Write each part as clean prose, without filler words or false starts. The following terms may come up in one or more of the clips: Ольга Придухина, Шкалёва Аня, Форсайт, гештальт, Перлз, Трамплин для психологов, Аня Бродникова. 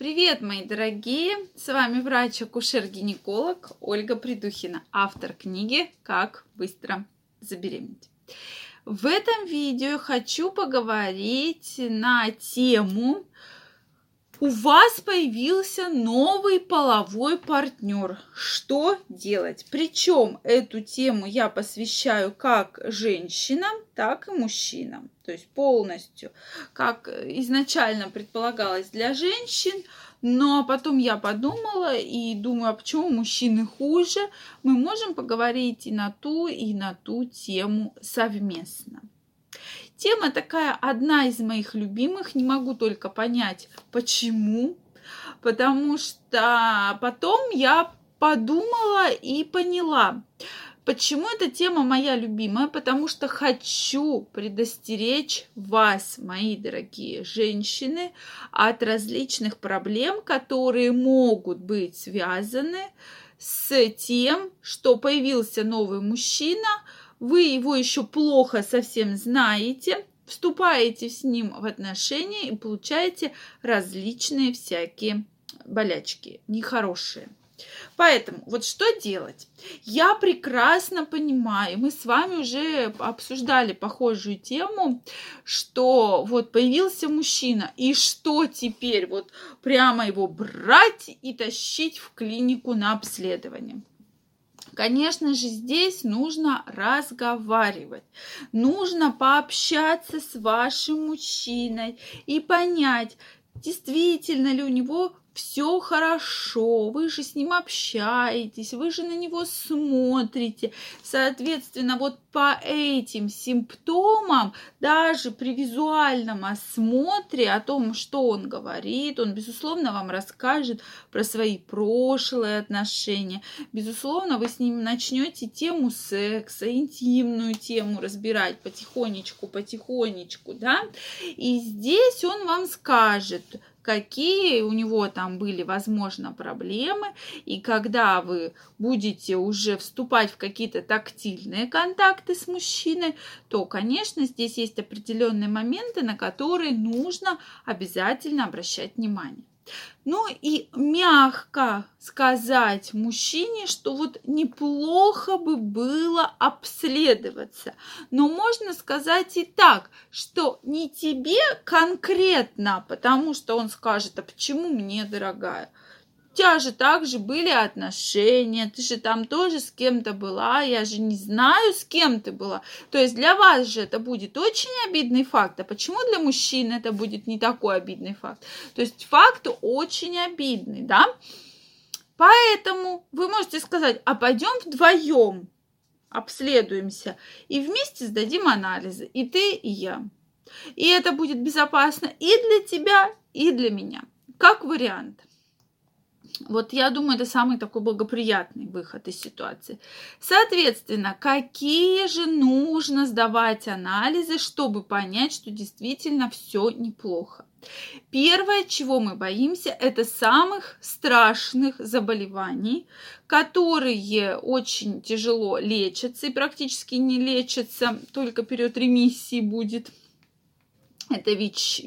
Привет, мои дорогие! С вами врач-акушер-гинеколог Ольга Придухина, автор книги «Как быстро забеременеть». В этом видео хочу поговорить на тему «У вас появился новый половой партнер. Что делать?» Причем эту тему я посвящаю как женщинам, так и мужчинам. То есть полностью, как изначально предполагалось для женщин, но потом я подумала и думаю, а почему мужчины хуже? Мы можем поговорить и на ту тему совместно. Тема такая, одна из моих любимых, не могу только понять, почему, потому что потом я подумала и поняла, почему эта тема моя любимая, потому что хочу предостеречь вас, мои дорогие женщины, от различных проблем, которые могут быть связаны с тем, что появился новый мужчина, вы его еще плохо совсем знаете, вступаете с ним в отношения и получаете различные всякие болячки, нехорошие. Поэтому вот что делать? Я прекрасно понимаю, мы с вами уже обсуждали похожую тему, что вот появился мужчина, и что теперь? Вот прямо его брать и тащить в клинику на обследование. Конечно же, здесь нужно разговаривать, нужно пообщаться с вашим мужчиной и понять, действительно ли у него все хорошо, вы же с ним общаетесь, вы же на него смотрите. Соответственно, вот по этим симптомам, даже при визуальном осмотре о том, что он говорит, он, безусловно, вам расскажет про свои прошлые отношения. Безусловно, вы с ним начнете тему секса, интимную тему разбирать потихонечку, да? И здесь он вам скажет, какие у него там были, возможно, проблемы. И когда вы будете уже вступать в какие-то тактильные контакты с мужчиной, то, конечно, здесь есть определенные моменты, на которые нужно обязательно обращать внимание. Ну и мягко сказать мужчине, что вот неплохо бы было обследоваться. Но можно сказать и так, что не тебе конкретно, потому что он скажет, а почему мне, дорогая? У тебя же также были отношения, ты же там тоже с кем-то была, я же не знаю, с кем ты была. То есть для вас же это будет очень обидный факт, а почему для мужчин это будет не такой обидный факт? То есть факт очень обидный, да? Поэтому вы можете сказать, а пойдем вдвоем обследуемся и вместе сдадим анализы, и ты, и я. И это будет безопасно и для тебя, и для меня, как вариант. Вот я думаю, это самый такой благоприятный выход из ситуации. Соответственно, какие же нужно сдавать анализы, чтобы понять, что действительно все неплохо? Первое, чего мы боимся, это самых страшных заболеваний, которые очень тяжело лечатся и практически не лечатся, только период ремиссии будет. Это ВИЧ,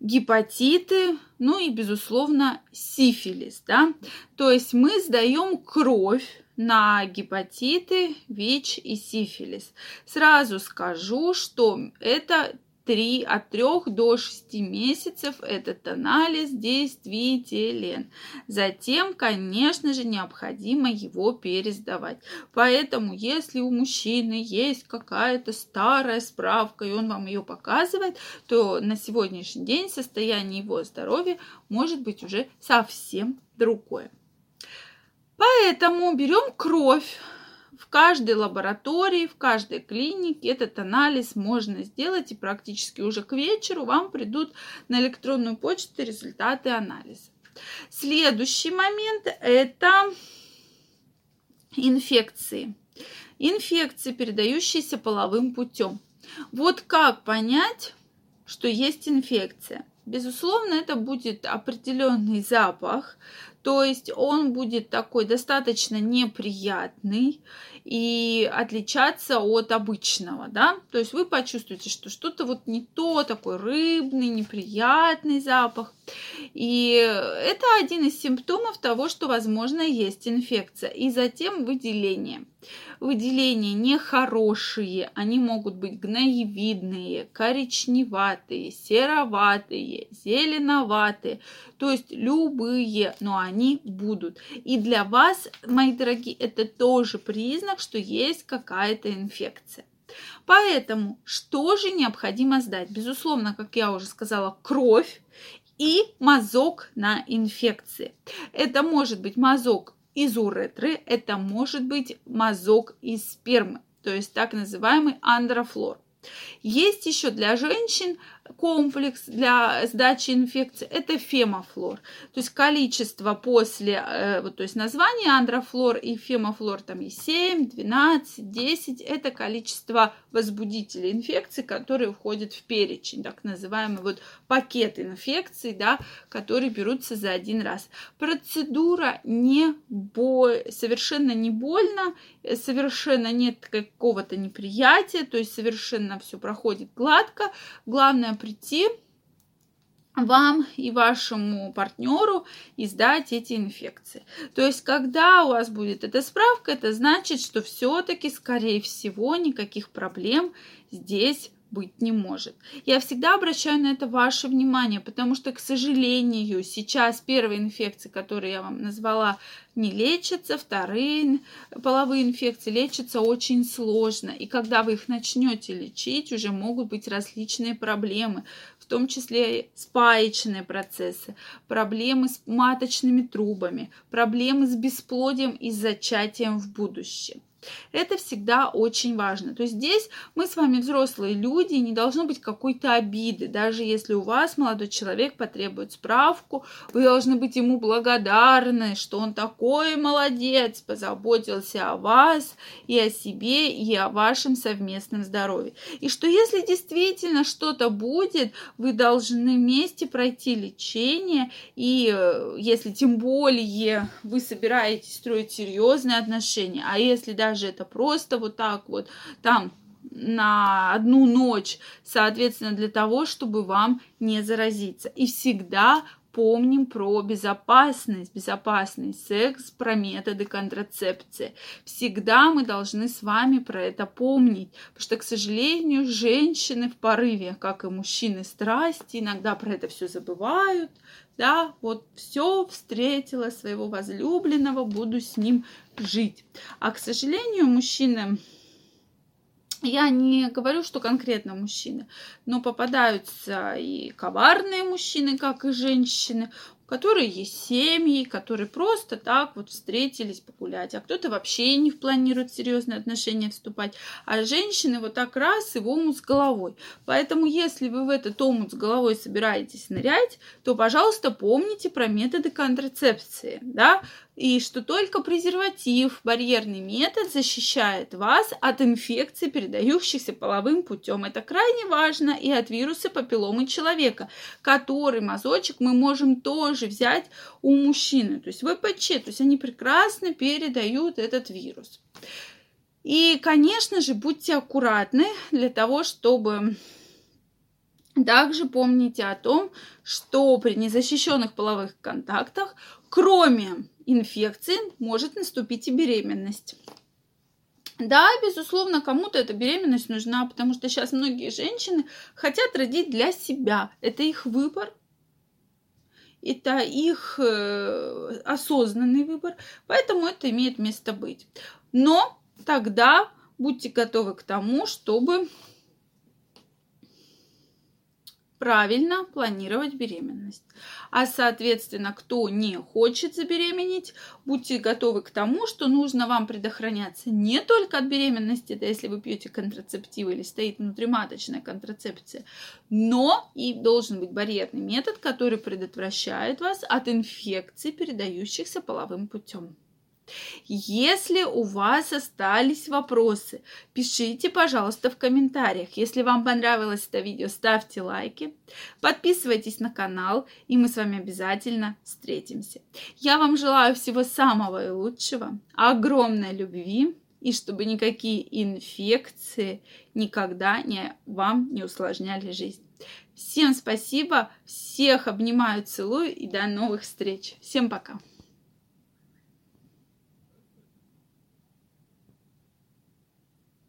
гепатиты, ну и, безусловно, сифилис, да? То есть мы сдаем кровь на гепатиты, ВИЧ и сифилис. Сразу скажу, что это от 3 до 6 месяцев этот анализ действителен. Затем, конечно же, необходимо его пересдавать. Поэтому, если у мужчины есть какая-то старая справка, и он вам ее показывает, то на сегодняшний день состояние его здоровья может быть уже совсем другое. Поэтому берем кровь. В каждой лаборатории, в каждой клинике этот анализ можно сделать, и практически уже к вечеру вам придут на электронную почту результаты анализа. Следующий момент – это инфекции. Инфекции, передающиеся половым путем. Вот как понять, что есть инфекция? Безусловно, это будет определенный запах, то есть он будет такой достаточно неприятный и отличаться от обычного, да? То есть вы почувствуете, что что-то вот не то, такой рыбный, неприятный запах. И это один из симптомов того, что, возможно, есть инфекция. И затем выделение. Выделения нехорошие, они могут быть гноевидные, коричневатые, сероватые, зеленоватые, то есть любые, но они будут. И для вас, мои дорогие, это тоже признак, что есть какая-то инфекция. Поэтому что же необходимо сдать? Безусловно, как я уже сказала, кровь и мазок на инфекции. Это может быть мазок из уретры, это может быть мазок из спермы, то есть так называемый андрофлор. Есть еще для женщин комплекс для сдачи инфекции, это фемофлор, то есть количество после, то есть название андрофлор и фемофлор, там есть 7, 12, 10, это количество возбудителей инфекции, которые входят в перечень, так называемый пакет инфекций, да, которые берутся за один раз. Процедура совершенно не больно, совершенно нет какого-то неприятия, то есть совершенно все проходит гладко, главное прийти вам и вашему партнеру и сдать эти инфекции. То есть, когда у вас будет эта справка, это значит, что все-таки, скорее всего, никаких проблем здесь быть не может. Я всегда обращаю на это ваше внимание, потому что, к сожалению, сейчас первые инфекции, которые я вам назвала, не лечатся, вторые половые инфекции лечатся очень сложно. И когда вы их начнете лечить, уже могут быть различные проблемы, в том числе и спаечные процессы, проблемы с маточными трубами, проблемы с бесплодием и зачатием в будущем. Это всегда очень важно. То есть здесь мы с вами взрослые люди, не должно быть какой-то обиды. Даже если у вас молодой человек потребует справку, вы должны быть ему благодарны, что он такой молодец, позаботился о вас и о себе, и о вашем совместном здоровье. И что если действительно что-то будет, вы должны вместе пройти лечение. И если тем более вы собираетесь строить серьезные отношения, а если даже это просто так на одну ночь, соответственно, для того, чтобы вам не заразиться. И всегда помним про безопасность, безопасный секс, про методы контрацепции. Всегда мы должны с вами про это помнить, потому что, к сожалению, женщины в порыве, как и мужчины страсти, иногда про это все забывают. Да, все, встретила своего возлюбленного, буду с ним жить. А, к сожалению, мужчины, я не говорю, что конкретно мужчины, но попадаются и коварные мужчины, как и женщины, которые есть семьи, которые просто так встретились погулять, а кто-то вообще не планирует в серьезные отношения вступать, а женщины так раз и в омут с головой. Поэтому, если вы в этот омут с головой собираетесь нырять, то, пожалуйста, помните про методы контрацепции, да, и что только презерватив, барьерный метод, защищает вас от инфекций, передающихся половым путем. Это крайне важно, и от вируса папилломы человека, который мазочек мы можем тоже взять у мужчины, то есть ВПЧ, то есть они прекрасно передают этот вирус. И, конечно же, будьте аккуратны для того, чтобы... Также помните о том, что при незащищенных половых контактах, кроме инфекции, может наступить и беременность. Да, безусловно, кому-то эта беременность нужна, потому что сейчас многие женщины хотят родить для себя. Это их выбор. Это их осознанный выбор. Поэтому это имеет место быть. Но тогда будьте готовы к тому, чтобы правильно планировать беременность. А, соответственно, кто не хочет забеременеть, будьте готовы к тому, что нужно вам предохраняться не только от беременности, это если вы пьете контрацептивы или стоит внутриматочная контрацепция, но и должен быть барьерный метод, который предотвращает вас от инфекций, передающихся половым путем. Если у вас остались вопросы, пишите, пожалуйста, в комментариях. Если вам понравилось это видео, ставьте лайки, подписывайтесь на канал, и мы с вами обязательно встретимся. Я вам желаю всего самого лучшего, огромной любви, и чтобы никакие инфекции никогда вам не усложняли жизнь. Всем спасибо, всех обнимаю, целую и до новых встреч. Всем пока!